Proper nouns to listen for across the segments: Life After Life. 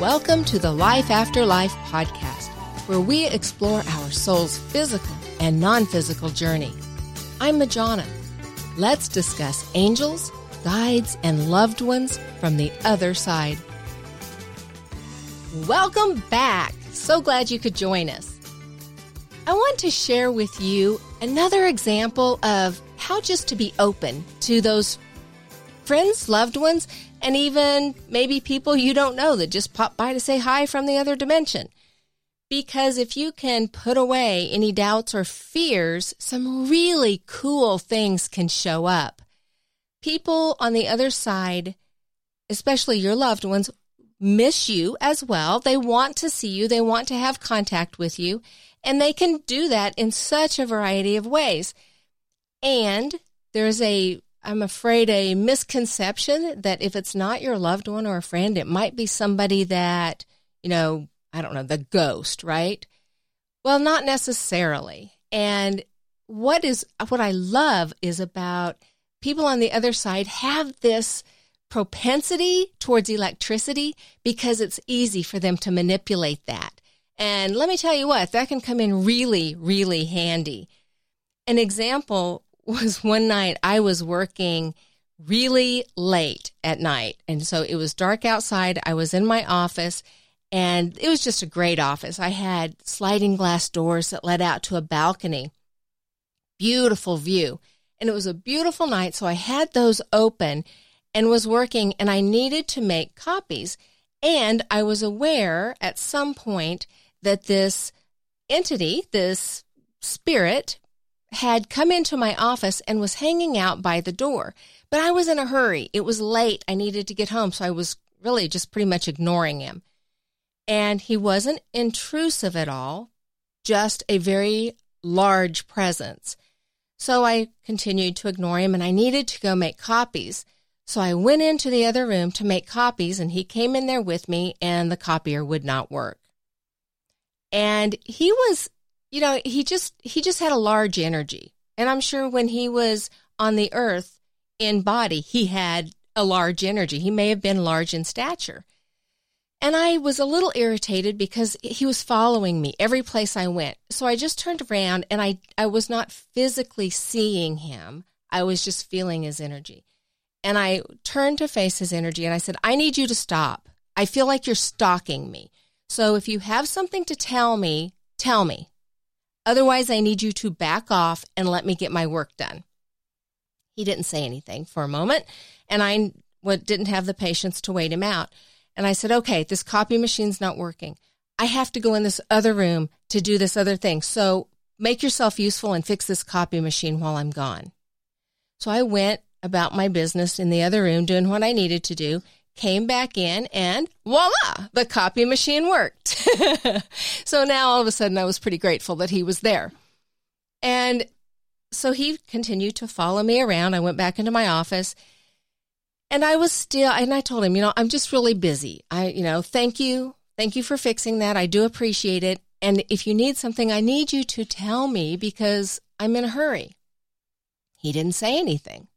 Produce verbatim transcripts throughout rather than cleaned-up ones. Welcome to the Life After Life podcast, where we explore our soul's physical and non-physical journey. I'm Majana. Let's discuss angels, guides, and loved ones from the other side. Welcome back. So glad you could join us. I want to share with you another example of how just to be open to those friends, loved ones, and even maybe people you don't know that just pop by to say hi from the other dimension. Because if you can put away any doubts or fears, some really cool things can show up. People on the other side, especially your loved ones, miss you as well. They want to see you. They want to have contact with you. And they can do that in such a variety of ways. And there's a, I'm afraid, a misconception that if it's not your loved one or a friend, it might be somebody that, you know, I don't know, the ghost, right? Well, not necessarily. And what is what I love is about people on the other side have this propensity towards electricity because it's easy for them to manipulate that. And let me tell you what, that can come in really, really handy. An example was one night I was working really late at night. And so it was dark outside. I was in my office and it was just a great office. I had sliding glass doors that led out to a balcony. Beautiful view. And it was a beautiful night. So I had those open and was working and I needed to make copies. And I was aware at some point that this entity, this spirit, had come into my office and was hanging out by the door. But I was in a hurry. It was late. I needed to get home. So I was really just pretty much ignoring him. And he wasn't intrusive at all, just a very large presence. So I continued to ignore him and I needed to go make copies. So I went into the other room to make copies and he came in there with me and the copier would not work. And he was, you know, he just he just had a large energy. And I'm sure when he was on the earth in body, he had a large energy. He may have been large in stature. And I was a little irritated because he was following me every place I went. So I just turned around and I, I was not physically seeing him. I was just feeling his energy. And I turned to face his energy and I said, I need you to stop. I feel like you're stalking me. So if you have something to tell me, tell me. Otherwise, I need you to back off and let me get my work done. He didn't say anything for a moment, and I didn't have the patience to wait him out. And I said, okay, this copy machine's not working. I have to go in this other room to do this other thing. So make yourself useful and fix this copy machine while I'm gone. So I went about my business in the other room, doing what I needed to do, came back in, and voila, the copy machine worked. So now all of a sudden I was pretty grateful that he was there. And so he continued to follow me around. I went back into my office and I was still, and I told him, you know, I'm just really busy. I, you know, thank you. Thank you for fixing that. I do appreciate it. And if you need something, I need you to tell me because I'm in a hurry. He didn't say anything.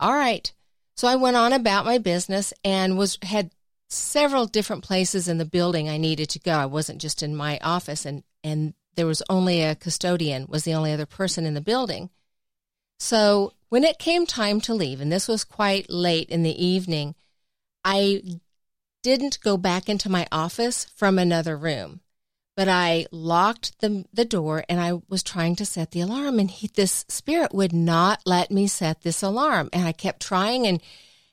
All right. So I went on about my business and was had several different places in the building I needed to go. I wasn't just in my office, and, and there was only a custodian, was the only other person in the building. So when it came time to leave, and this was quite late in the evening, I didn't go back into my office from another room, but I locked the, the door and I was trying to set the alarm, and he, this spirit would not let me set this alarm. And I kept trying and,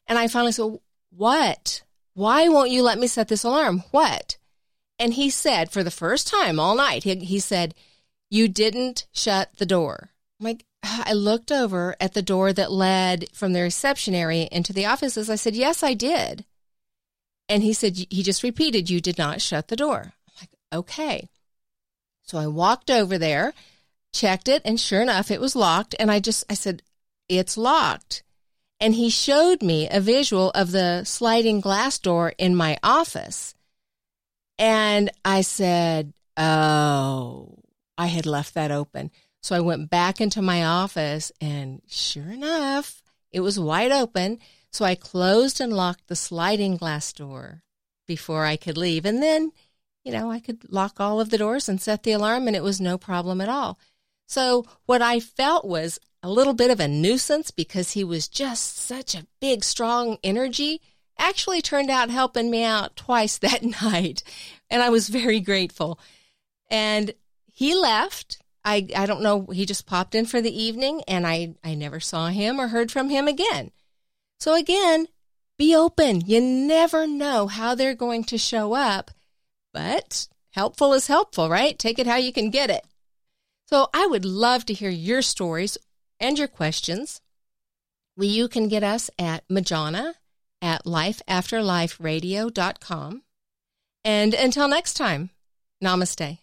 and I finally said, what? Why won't you let me set this alarm? What? And he said, for the first time all night, he, he said, you didn't shut the door. I'm like, I looked over at the door that led from the reception area into the offices. I said, yes, I did. And he said, he just repeated, you did not shut the door. Okay. So I walked over there, checked it, and sure enough, it was locked. And I just, I said, it's locked. And he showed me a visual of the sliding glass door in my office. And I said, oh, I had left that open. So I went back into my office and sure enough, it was wide open. So I closed and locked the sliding glass door before I could leave. And then, you know, I could lock all of the doors and set the alarm, and it was no problem at all. So what I felt was a little bit of a nuisance because he was just such a big, strong energy, actually turned out helping me out twice that night. And I was very grateful. And he left. I, I don't know. He just popped in for the evening, and I, I never saw him or heard from him again. So again, be open. You never know how they're going to show up, but helpful is helpful, right? Take it how you can get it. So I would love to hear your stories and your questions. Well, you can get us at Majana at life after life radio dot com. And until next time, namaste.